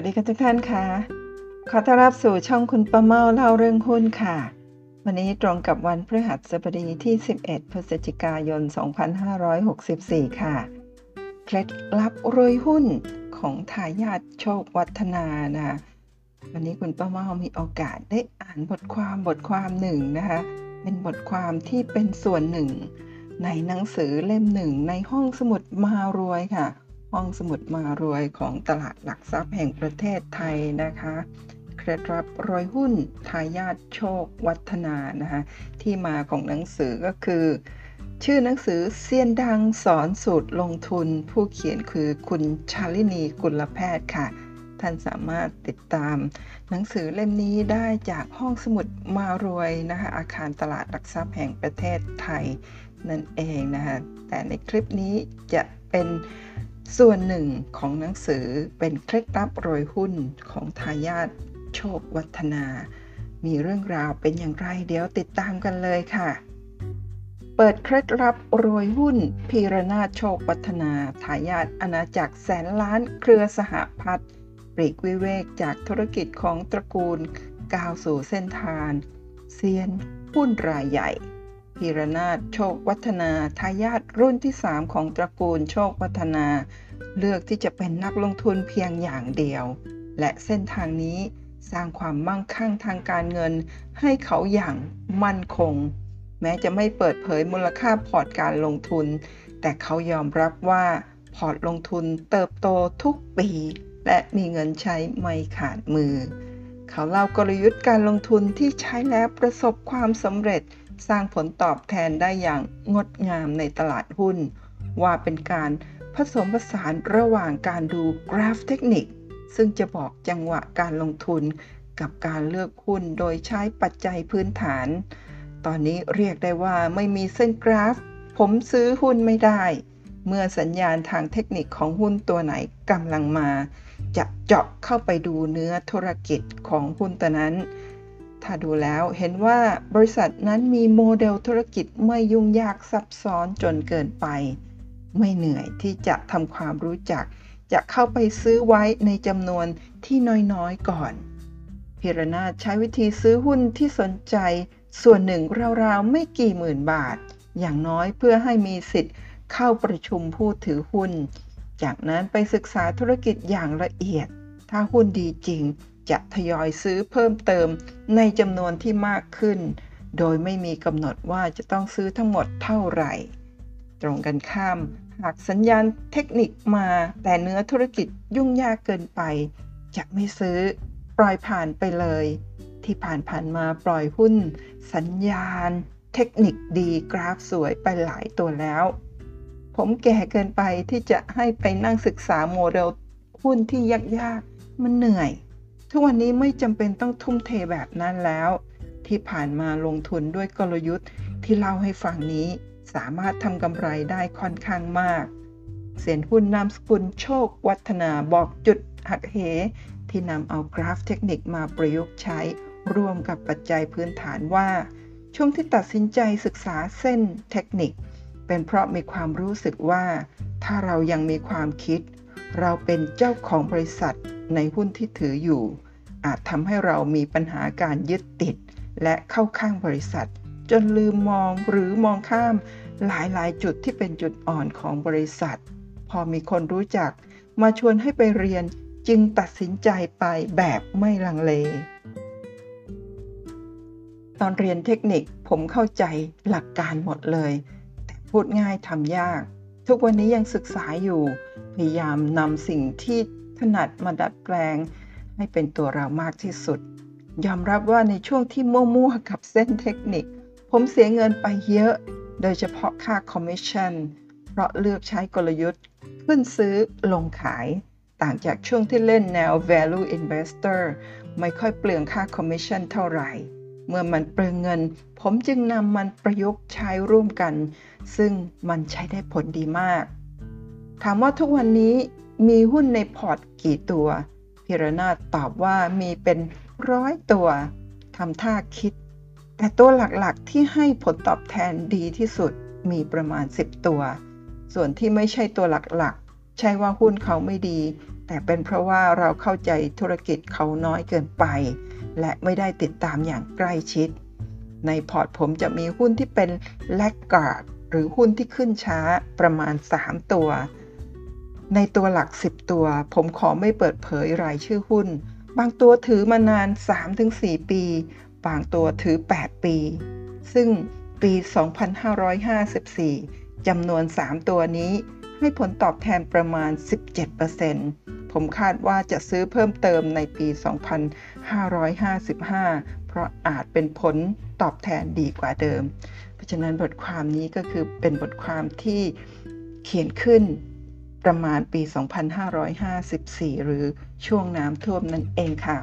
วัสดีค่ะทุกท่านค่ะขอต้อนรับสู่ช่องคุณป้าเมาเล่าเรื่องหุ้นค่ะวันนี้ตรงกับวันพฤหัสบดีที่11พฤศจิกายน2564ค่ะเคล็ดลับรวยหุ้นของทายาทโชควัฒนานะคะวันนี้คุณป้าเมามีโอกาสได้อ่านบทความหนึ่งนะคะเป็นบทความที่เป็นส่วนหนึ่งในหนังสือเล่มหนึ่งในห้องสมุดมารวยค่ะห้องสมุดมารวยของตลาดหลักทรัพย์แห่งประเทศไทยนะคะเคล็ดลับรวยหุ้นทายาทโชควัฒนานะคะที่มาของหนังสือก็คือชื่อหนังสือเซียนดังสอนสูตรลงทุนผู้เขียนคือคุณชาลินีกุลแพทย์ค่ะท่านสามารถติดตามหนังสือเล่มนี้ได้จากห้องสมุดมารวยนะคะอาคารตลาดหลักทรัพย์แห่งประเทศไทยนั่นเองนะคะแต่ในคลิปนี้จะเป็นส่วนหนึ่งของหนังสือเป็นเคล็ดลับรวยหุ้นของทายาทโชควัฒนามีเรื่องราวเป็นอย่างไรเดี๋ยวติดตามกันเลยค่ะเปิดเคล็ดลับรวยหุ้นพีรนาถโชควัฒนาทายาทอาณาจักรแสนล้านเครือสหพัฒน์ปลีกวิเวกจากธุรกิจของตระกูลก้าวสู่เส้นทางเซียนหุ้นรายใหญ่พีรนาถโชควัฒนาทายาทรุ่นที่3ของตระกูลโชควัฒนาเลือกที่จะเป็นนักลงทุนเพียงอย่างเดียวและเส้นทางนี้สร้างความมั่งคั่งทางการเงินให้เขาอย่างมั่นคงแม้จะไม่เปิดเผยมูลค่าพอร์ตการลงทุนแต่เขายอมรับว่าพอร์ตลงทุนเติบโตทุกปีและมีเงินใช้ไม่ขาดมือเขาเล่ากลยุทธ์การลงทุนที่ใช้แล้วประสบความสำเร็จสร้างผลตอบแทนได้อย่างงดงามในตลาดหุ้นว่าเป็นการผสมผสานระหว่างการดูกราฟเทคนิคซึ่งจะบอกจังหวะการลงทุนกับการเลือกหุ้นโดยใช้ปัจจัยพื้นฐานตอนนี้เรียกได้ว่าไม่มีเส้นกราฟผมซื้อหุ้นไม่ได้เมื่อสัญญาณทางเทคนิคของหุ้นตัวไหนกำลังมาจะเจาะเข้าไปดูเนื้อธุรกิจของหุ้นตัวนั้นถ้าดูแล้วเห็นว่าบริษัทนั้นมีโมเดลธุรกิจไม่ยุ่งยากซับซ้อนจนเกินไปไม่เหนื่อยที่จะทำความรู้จักจะเข้าไปซื้อไว้ในจำนวนที่น้อยๆก่อนพีรนาถใช้วิธีซื้อหุ้นที่สนใจส่วนหนึ่งราวๆไม่กี่หมื่นบาทอย่างน้อยเพื่อให้มีสิทธิ์เข้าประชุมผู้ถือหุ้นจากนั้นไปศึกษาธุรกิจอย่างละเอียดถ้าหุ้นดีจริงจะทยอยซื้อเพิ่มเติมในจำนวนที่มากขึ้นโดยไม่มีกำหนดว่าจะต้องซื้อทั้งหมดเท่าไหร่ตรงกันข้ามหากสัญญาณเทคนิคมาแต่เนื้อธุรกิจยุ่งยากเกินไปจะไม่ซื้อปล่อยผ่านไปเลยที่ผ่านมาปล่อยหุ้นสัญญาณเทคนิคดีกราฟสวยไปหลายตัวแล้วผมแก่เกินไปที่จะให้ไปนั่งศึกษาโมเดลหุ้นที่ยากๆมันเหนื่อยทุกวันนี้ไม่จำเป็นต้องทุ่มเทแบบนั้นแล้วที่ผ่านมาลงทุนด้วยกลยุทธ์ที่เล่าให้ฟังนี้สามารถทำกำไรได้ค่อนข้างมากเซียนหุ้นนามสกุลโชควัฒนาบอกจุดหักเหที่นำเอากราฟเทคนิคมาประยุกต์ใช้ร่วมกับปัจจัยพื้นฐานว่าช่วงที่ตัดสินใจศึกษาเส้นเทคนิคเป็นเพราะมีความรู้สึกว่าถ้าเรายังมีความคิดเราเป็นเจ้าของบริษัทในหุ้นที่ถืออยู่อาจทำให้เรามีปัญหาการยึดติดและเข้าข้างบริษัทจนลืมมองหรือมองข้ามหลายๆจุดที่เป็นจุดอ่อนของบริษัทพอมีคนรู้จักมาชวนให้ไปเรียนจึงตัดสินใจไปแบบไม่ลังเลตอนเรียนเทคนิคผมเข้าใจหลักการหมดเลยแต่พูดง่ายทำยากทุกวันนี้ยังศึกษาอยู่พยายามนำสิ่งที่ถนัดมาดัดแปลงให้เป็นตัวเรามากที่สุดยอมรับว่าในช่วงที่มั่วๆกับเส้นเทคนิคผมเสียเงินไปเยอะโดยเฉพาะค่าคอมมิชชั่นเพราะเลือกใช้กลยุทธ์ขึ้นซื้อลงขายต่างจากช่วงที่เล่นแนว value investor ไม่ค่อยเปลืองค่าคอมมิชชั่นเท่าไหร่เมื่อมันเปลืองเงินผมจึงนำมันประยุกต์ใช้ร่วมกันซึ่งมันใช้ได้ผลดีมากถามว่าทุกวันนี้มีหุ้นในพอร์ตกี่ตัวพีรนาถตอบว่ามีเป็น100ตัวทำท่าคิดแต่ตัวหลักๆที่ให้ผลตอบแทนดีที่สุดมีประมาณ10ตัวส่วนที่ไม่ใช่ตัวหลักๆใช่ว่าหุ้นเขาไม่ดี แต่เป็นเพราะว่าเราเข้าใจธุรกิจเขาน้อยเกินไปและไม่ได้ติดตามอย่างใกล้ชิดในพอร์ตผมจะมีหุ้นที่เป็นแลกการ์ดหรือหุ้นที่ขึ้นช้าประมาณ3ตัวในตัวหลัก10ตัวผมขอไม่เปิดเผยรายชื่อหุ้นบางตัวถือมานาน 3-4 ปีบางตัวถือ8ปีซึ่งปี2554จำนวน3ตัวนี้ให้ผลตอบแทนประมาณ 17% ผมคาดว่าจะซื้อเพิ่มเติมในปี2555เพราะอาจเป็นผลตอบแทนดีกว่าเดิมเพราะฉะนั้นบทความนี้ก็คือเป็นบทความที่เขียนขึ้นประมาณปี2554หรือช่วงน้ำท่วมนั่นเองค่ะ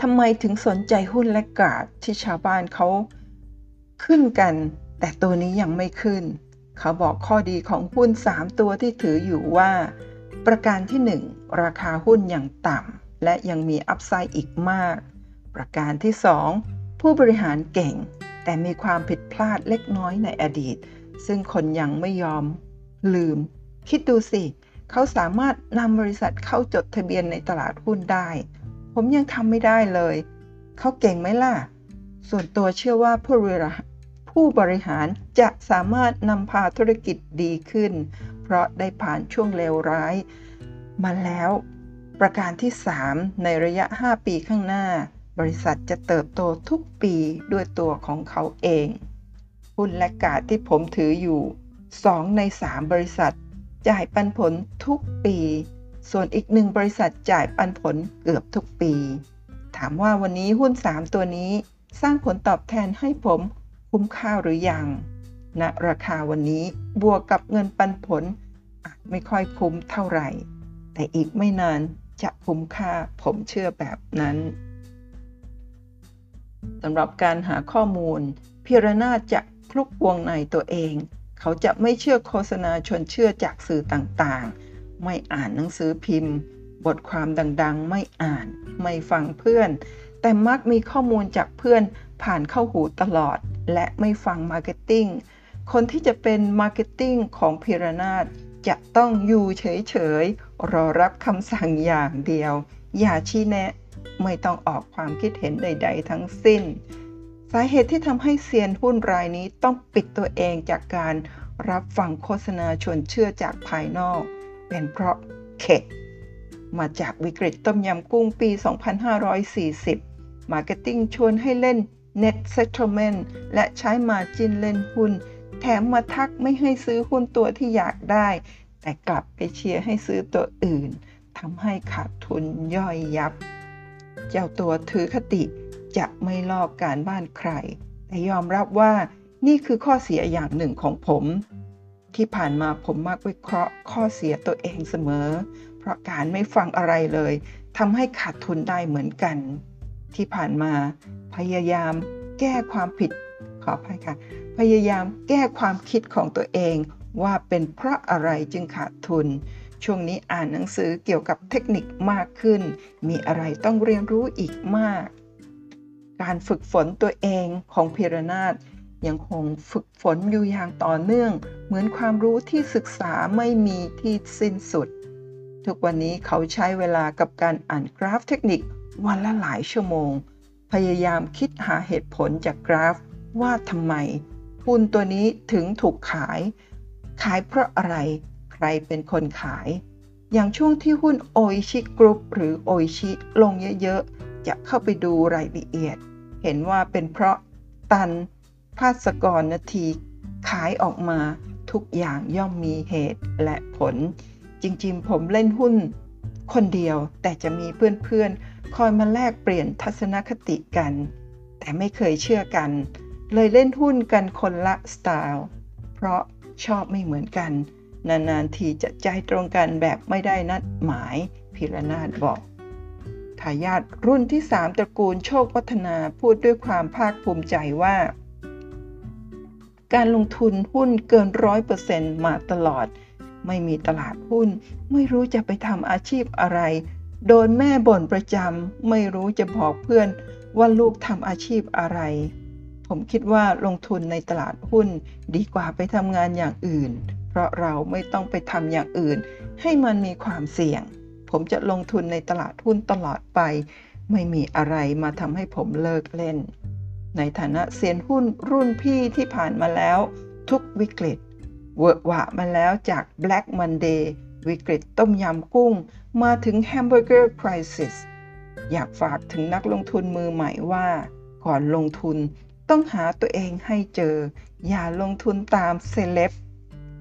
ทำไมถึงสนใจหุ้นและกาดที่ชาวบ้านเขาขึ้นกันแต่ตัวนี้ยังไม่ขึ้นเขาบอกข้อดีของหุ้น3ตัวที่ถืออยู่ว่าประการที่1ราคาหุ้นยังต่ำและยังมีอัพไซด์อีกมากประการที่2ผู้บริหารเก่งแต่มีความผิดพลาดเล็กน้อยในอดีตซึ่งคนยังไม่ยอมลืมคิดดูสิเขาสามารถนำบริษัทเข้าจดทะเบียนในตลาดหุ้นได้ผมยังทำไม่ได้เลยเขาเก่งไหมล่ะส่วนตัวเชื่อว่าผู้บริหารจะสามารถนำพาธุรกิจดีขึ้นเพราะได้ผ่านช่วงเลวร้ายมาแล้วประการที่3ในระยะ5ปีข้างหน้าบริษัทจะเติบโตทุกปีด้วยตัวของเขาเองหุ้นและกาดที่ผมถืออยู่2ใน3บริษัทจ่ายปันผลทุกปีส่วนอีก1บริษัทจ่ายปันผลเกือบทุกปีถามว่าวันนี้หุ้น3ตัวนี้สร้างผลตอบแทนให้ผมคุ้มค่าหรือยังณราคาวันนี้บวกกับเงินปันผลอาจไม่ค่อยคุ้มเท่าไหร่แต่อีกไม่นานจะคุ้มค่าผมเชื่อแบบนั้นสำหรับการหาข้อมูลพิรนาถจะคลุกวงในตัวเองเขาจะไม่เชื่อโฆษณาชวนเชื่อจากสื่อต่างๆไม่อ่านหนังสือพิมพ์บทความดังๆไม่อ่านไม่ฟังเพื่อนแต่มักมีข้อมูลจากเพื่อนผ่านเข้าหูตลอดและไม่ฟังมาร์เก็ตติ้งคนที่จะเป็นมาร์เก็ตติ้งของพิรนาถจะต้องอยู่เฉยๆรอรับคำสั่งอย่างเดียวอย่าชี้แนะไม่ต้องออกความคิดเห็นใดๆทั้งสิ้นสาเหตุที่ทำให้เซียนหุ้นรายนี้ต้องปิดตัวเองจากการรับฟังโฆษณาชวนเชื่อจากภายนอกเป็นเพราะเข็ดมาจากวิกฤตต้มยำกุ้งปี 2540 มาร์เก็ตติ้งชวนให้เล่น Net Settlement และใช้ Margin เล่นหุ้นแถมมาทักไม่ให้ซื้อหุ้นตัวที่อยากได้แต่กลับไปเชียร์ให้ซื้อตัวอื่นทำให้ขาดทุนย่อยยับเจ้าตัวถือคติจะไม่ลอกการบ้านใครแต่ยอมรับว่านี่คือข้อเสียอย่างหนึ่งของผมที่ผ่านมาผมมักวิเคราะห์ข้อเสียตัวเองเสมอเพราะการไม่ฟังอะไรเลยทำให้ขาดทุนได้เหมือนกันที่ผ่านมาพยายามแก้ความคิดของตัวเองว่าเป็นเพราะอะไรจึงขาดทุนช่วงนี้อ่านหนังสือเกี่ยวกับเทคนิคมากขึ้นมีอะไรต้องเรียนรู้อีกมากการฝึกฝนตัวเองของพิรนาถยังคงฝึกฝนอยู่อย่างต่อเนื่องเหมือนความรู้ที่ศึกษาไม่มีที่สิ้นสุดทุกวันนี้เขาใช้เวลากับการอ่านกราฟเทคนิควันละหลายชั่วโมงพยายามคิดหาเหตุผลจากกราฟว่าทำไมหุ้นตัวนี้ถึงถูกขายเพราะอะไรใครเป็นคนขายอย่างช่วงที่หุ้นโออิชิกรุ๊ปหรือโออิชิลงเยอะๆจะเข้าไปดูรายละเอียดเห็นว่าเป็นเพราะตันภาสกรนาทีขายออกมาทุกอย่างย่อมมีเหตุและผลจริงๆผมเล่นหุ้นคนเดียวแต่จะมีเพื่อนๆคอยมาแลกเปลี่ยนทัศนคติกันแต่ไม่เคยเชื่อกันเลยเล่นหุ้นกันคนละสไตล์เพราะชอบไม่เหมือนกันนานๆทีจะใจตรงกันแบบไม่ได้นัดหมายพิรนาถบอกทายาทรุ่นที่3ตระกูลโชควัฒนาพูดด้วยความภาคภูมิใจว่าการลงทุนหุ้นเกิน 100% มาตลอดไม่มีตลาดหุ้นไม่รู้จะไปทำอาชีพอะไรโดนแม่บ่นประจำไม่รู้จะบอกเพื่อนว่าลูกทำอาชีพอะไรผมคิดว่าลงทุนในตลาดหุ้นดีกว่าไปทำงานอย่างอื่นเพราะเราไม่ต้องไปทำอย่างอื่น ให้มันมีความเสี่ยงผมจะลงทุนในตลาดหุ้นตลอดไปไม่มีอะไรมาทำให้ผมเลิกเล่นในฐานะเซียนหุ้นรุ่นพี่ที่ผ่านมาแล้วทุกวิกฤตเวอะหวะมาแล้วจาก Black Monday วิกฤตต้มยำกุ้งมาถึง Hamburger Crisis อยากฝากถึงนักลงทุนมือใหม่ว่าก่อนลงทุนต้องหาตัวเองให้เจออย่าลงทุนตามเซเลบ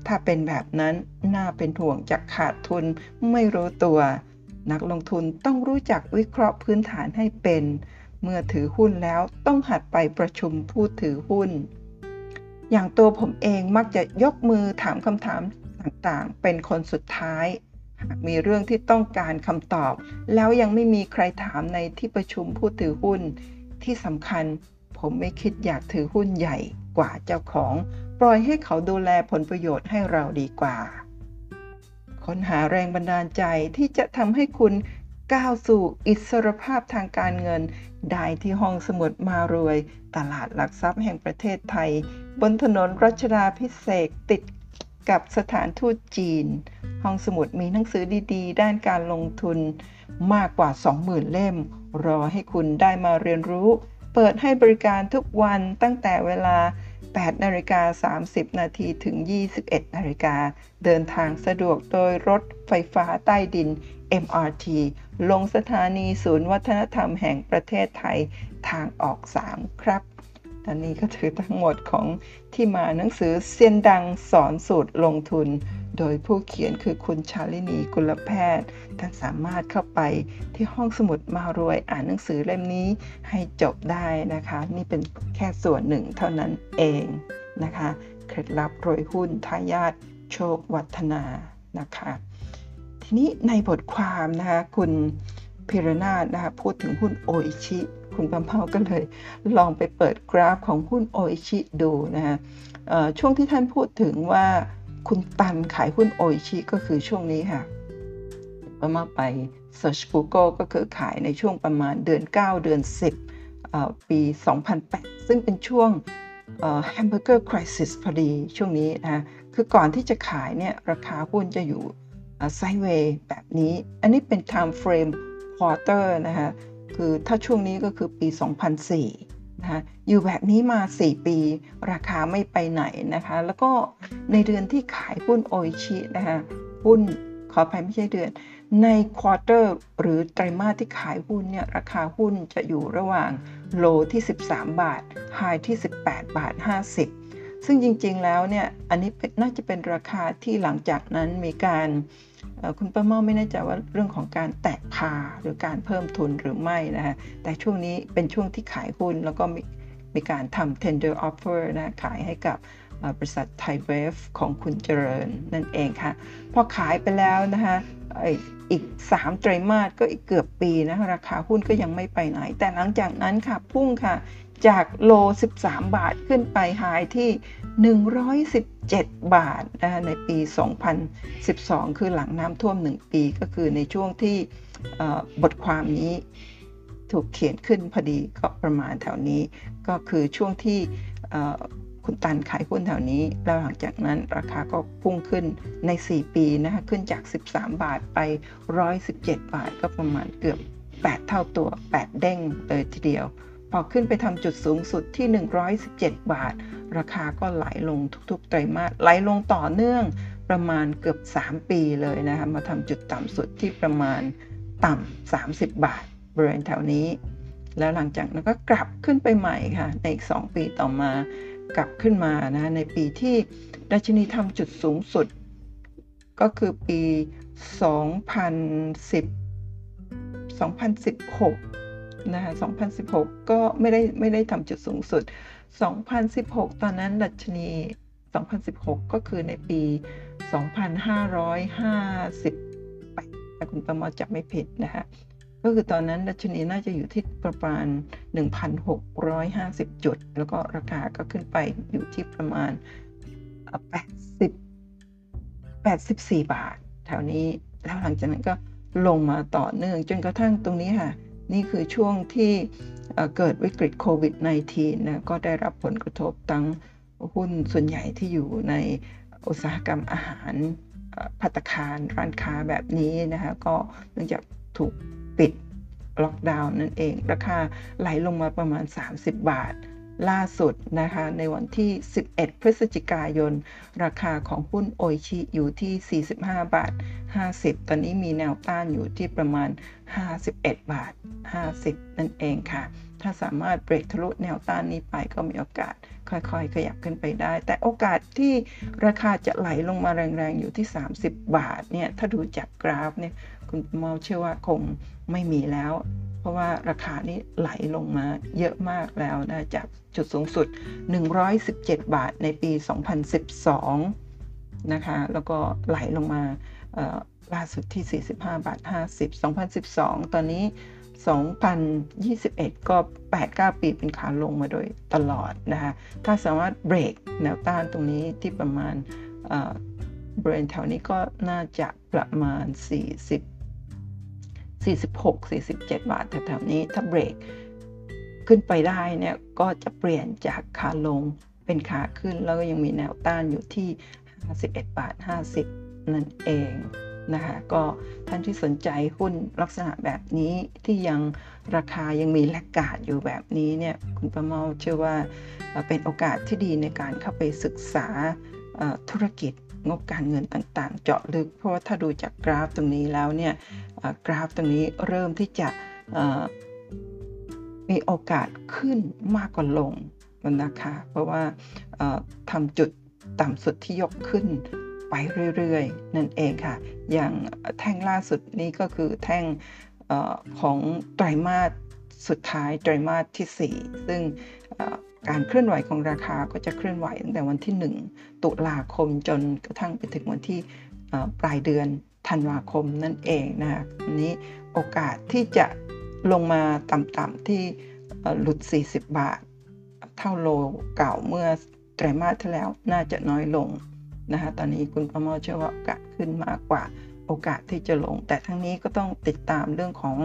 ถ้าเป็นแบบนั้นน่าเป็นห่วงจะขาดทุนไม่รู้ตัวนักลงทุนต้องรู้จักวิเคราะห์พื้นฐานให้เป็นเมื่อถือหุ้นแล้วต้องหัดไปประชุมผู้ถือหุ้นอย่างตัวผมเองมักจะยกมือถามคำถามต่างๆเป็นคนสุดท้ายหากมีเรื่องที่ต้องการคำตอบแล้วยังไม่มีใครถามในที่ประชุมผู้ถือหุ้นที่สำคัญผมไม่คิดอยากถือหุ้นใหญ่กว่าเจ้าของปล่อยให้เขาดูแลผลประโยชน์ให้เราดีกว่าค้นหาแรงบันดาลใจที่จะทำให้คุณก้าวสู่อิสรภาพทางการเงินได้ที่ห้องสมุดมารวยตลาดหลักทรัพย์แห่งประเทศไทยบนถนนรัชดาภิเษกติดกับสถานทูตจีนห้องสมุดมีหนังสือดีๆด้านการลงทุนมากกว่า 20,000 เล่มรอให้คุณได้มาเรียนรู้เปิดให้บริการทุกวันตั้งแต่เวลา 8:30 น.ถึง 21:00 น.เดินทางสะดวกโดยรถไฟฟ้าใต้ดิน MRT ลงสถานีศูนย์วัฒนธรรมแห่งประเทศไทยทางออก 3 ครับอันนี้ก็ถือทั้งหมดของที่มาหนังสือเซียนดังสอนสูตรลงทุนโดยผู้เขียนคือคุณชาลินีกุลแพทย์ท่านสามารถเข้าไปที่ห้องสมุดมารวยอ่านหนังสือเล่มนี้ให้จบได้นะคะนี่เป็นแค่ส่วนหนึ่งเท่านั้นเองนะคะเคล็ดลับรวยหุ้นทายาทโชควัฒนานะคะทีนี้ในบทความนะคะคุณพิรนาถนะคะพูดถึงหุ้นโออิชิคุณบำเพ็ญก็เลยลองไปเปิดกราฟของหุ้นโออิชิดูนะฮะช่วงที่ท่านพูดถึงว่าคุณตันขายหุ้นโออิชิก็คือช่วงนี้ค่ะเมื่อไป search Google ก็คือขายในช่วงประมาณเดือน9เดือน10ปี2008ซึ่งเป็นช่วงHamburger Crisis พอดีช่วงนี้นะคือก่อนที่จะขายเนี่ยราคาหุ้นจะอยู่ไซด์เวย์แบบนี้อันนี้เป็น time frame quarter นะคะคือถ้าช่วงนี้ก็คือปี2004นะคะอยู่แบบนี้มา4ปีราคาไม่ไปไหนนะคะแล้วก็ในเดือนที่ขายหุ้นโออิชินะคะหุ้นขออภัยไม่ใช่เดือนในควอเตอร์หรือไตรมาสที่ขายหุ้นเนี่ยราคาหุ้นจะอยู่ระหว่างโลที่13บาทไฮที่18บาท50ซึ่งจริงๆแล้วเนี่ยอันนี้น่าจะเป็นราคาที่หลังจากนั้นมีการคุณป้าเม่าไม่แน่ใจว่าเรื่องของการแตะพาหรือการเพิ่มทุนหรือไม่นะคะแต่ช่วงนี้เป็นช่วงที่ขายหุ้นแล้วก็มีการทำ tender offer นะขายให้กับบริษัทไทยเวฟของคุณเจริญนั่นเองค่ะพอขายไปแล้วนะคะอีก3ไตรมาสก็อีกเกือบปีนะราคาหุ้นก็ยังไม่ไปไหนแต่หลังจากนั้นค่ะพุ่งค่ะจากโล13บาทขึ้นไปไฮที่117บาทในปี2012คือหลังน้ำท่วม1ปีก็คือในช่วงที่บทความนี้ถูกเขียนขึ้นพอดีก็ประมาณแถวนี้ก็คือช่วงที่คุณตันขายหุ้นแถวนี้แล้วหลังจากนั้นราคาก็พุ่งขึ้นใน4ปีนะคะขึ้นจาก13บาทไป117บาทก็ประมาณเกือบ8เท่าตัว8เด้งเลยทีเดียวพอขึ้นไปทำจุดสูงสุดที่117บาทราคาก็ไหลลงทุกๆไตรมาสไหลลงต่อเนื่องประมาณเกือบ3ปีเลยนะคะมาทำจุดต่ำสุดที่ประมาณต่ำ30บาทบริเวณแถวนี้แล้วหลังจากนั้นก็กลับขึ้นไปใหม่ค่ะในอีก2ปีต่อมากลับขึ้นมานะในปีที่ดัชนีทำจุดสูงสุดก็คือปี2016นะคะ2016ก็ไม่ได้ทำจุดสูงสุด2016ตอนนั้นดัชนี2016ก็คือในปี2558ถ้าคุณประมอจับไม่ผิดนะคะก็คือตอนนั้นดัชนีน่าจะอยู่ที่ประมาณ 1,650 จุดแล้วก็ราคาก็ขึ้นไปอยู่ที่ประมาณ84บาทแถวนี้แล้วหลังจากนั้นก็ลงมาต่อเนื่องจนกระทั่งตรงนี้ค่ะนี่คือช่วงที่เกิดวิกฤตโควิด -19 นะก็ได้รับผลกระทบทั้งหุ้นส่วนใหญ่ที่อยู่ในอุตสาหกรรมอาหาร ภัตตาคารร้านค้าแบบนี้นะคะก็เนื่องจากถูกปิดล็อกดาวน์นั่นเองราคาไหลลงมาประมาณ30 บาทล่าสุดนะคะในวันที่11 พฤศจิกายนราคาของหุ้นโอชิอยู่ที่45.50 บาทตอนนี้มีแนวต้านอยู่ที่ประมาณ51.50 บาทนั่นเองค่ะถ้าสามารถเบรกทะลุแนวต้านนี้ไปก็มีโอกาสค่อยๆขยับขึ้นไปได้แต่โอกาสที่ราคาจะไหลลงมาแรงๆอยู่ที่30 บาทเนี่ยถ้าดูจากกราฟเนี่ยคุณมอเชื่อว่าคงไม่มีแล้วเพราะว่าราคานี้ไหลลงมาเยอะมากแล้วนะจากจุดสูงสุด117 บาทในปี2012นะคะแล้วก็ไหลลงมาล่าสุดที่ 45.50 2012ตอนนี้2021ก็ 8-9 ปีเป็นขาลงมาโดยตลอดนะคะถ้าสามารถเบรกแนวต้านตรงนี้ที่ประมาณบริเวณแถวนี้ก็น่าจะประมาณ46-47 บาทแถวๆนี้ถ้าเบรกขึ้นไปได้เนี่ยก็จะเปลี่ยนจากขาลงเป็นขาขึ้นแล้วก็ยังมีแนวต้านอยู่ที่51.50 บาทนั่นเองนะคะก็ท่านที่สนใจหุ้นลักษณะแบบนี้ที่ยังราคายังมีแลกขาดอยู่แบบนี้เนี่ยคุณประเมาเชื่อว่าเป็นโอกาสที่ดีในการเข้าไปศึกษาธุรกิจงบการเงินต่างๆเจาะลึกเพราะว่าถ้าดูจากกราฟตรงนี้แล้วเนี่ยกราฟตรงนี้เริ่มที่จะมีโอกาสขึ้นมากกว่าลงนะคะเพราะว่าทำจุดต่ำสุดที่ยกขึ้นไปเรื่อยๆนั่นเองค่ะอย่างแท่งล่าสุดนี้ก็คือแท่งของไตรมาสสุดท้ายไตรมาสที่4ซึ่งการเคลื่อนไหวของราคาก็จะเคลื่อนไหวตั้งแต่วันที่1 ตุลาคมจนกระทั่งไปถึงวันที่ปลายเดือนธันวาคมนั่นเองนะคะอันนี้โอกาสที่จะลงมาต่ำๆที่หลุด40 บาทเท่าโลเก่าเมื่อไตรมาสที่แล้วน่าจะน้อยลงนะคะตอนนี้คุณประเมาเชื่อว่าโอกาสขึ้นมากกว่าโอกาสที่จะลงแต่ทั้งนี้ก็ต้องติดตามเรื่องของ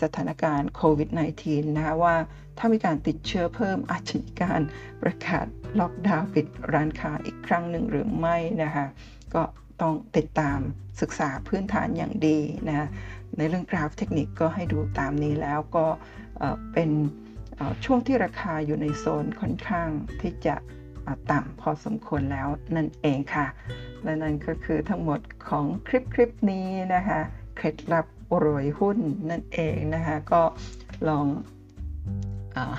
สถานการณ์โควิด -19 นะคะว่าถ้ามีการติดเชื้อเพิ่มอาจจะมีการประกาศล็อกดาวน์ปิดร้านค้าอีกครั้งหนึ่งหรือไม่นะคะก็ต้องติดตามศึกษาพื้นฐานอย่างดีนะในเรื่องกราฟเทคนิคก็ให้ดูตามนี้แล้วก็เป็นช่วงที่ราคาอยู่ในโซนค่อนข้างที่จะต่ำพอสมควรแล้วนั่นเองค่ะและนั่นก็คือทั้งหมดของคลิปนี้นะคะเคล็ดลับรวยหุ้นนั่นเองนะคะก็ลอง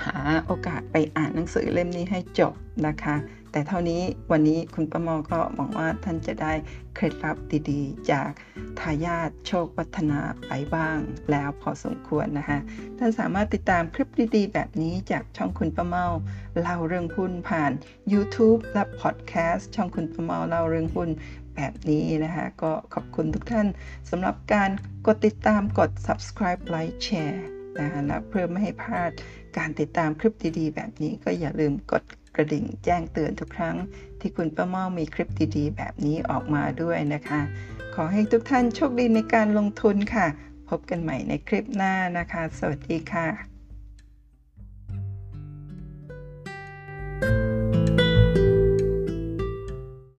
หาโอกาสไปอ่านหนังสือเล่มนี้ให้จบนะคะแต่เท่านี้วันนี้คุณประเมาก็หวังว่าท่านจะได้เคล็ดลับดีๆจากทายาทโชควัฒนาไปบ้างแล้วพอสมควรนะคะท่านสามารถติดตามคลิปดีๆแบบนี้จากช่องคุณประเมาเล่าเรื่องหุ้นผ่าน YouTube และ Podcast ช่องคุณประเมาเล่าเรื่องหุ้นแบบนี้นะคะก็ขอบคุณทุกท่านสำหรับการกดติดตามกด Subscribe Like Share นะคะและเพื่อไม่ให้พลาดการติดตามคลิปดีๆแบบนี้ก็อย่าลืมกดกระดิ่งแจ้งเตือนทุกครั้งที่คุณประเมามีคลิปดีๆแบบนี้ออกมาด้วยนะคะขอให้ทุกท่านโชคดีในการลงทุนค่ะพบกันใหม่ในคลิปหน้านะคะสวัสดีค่ะ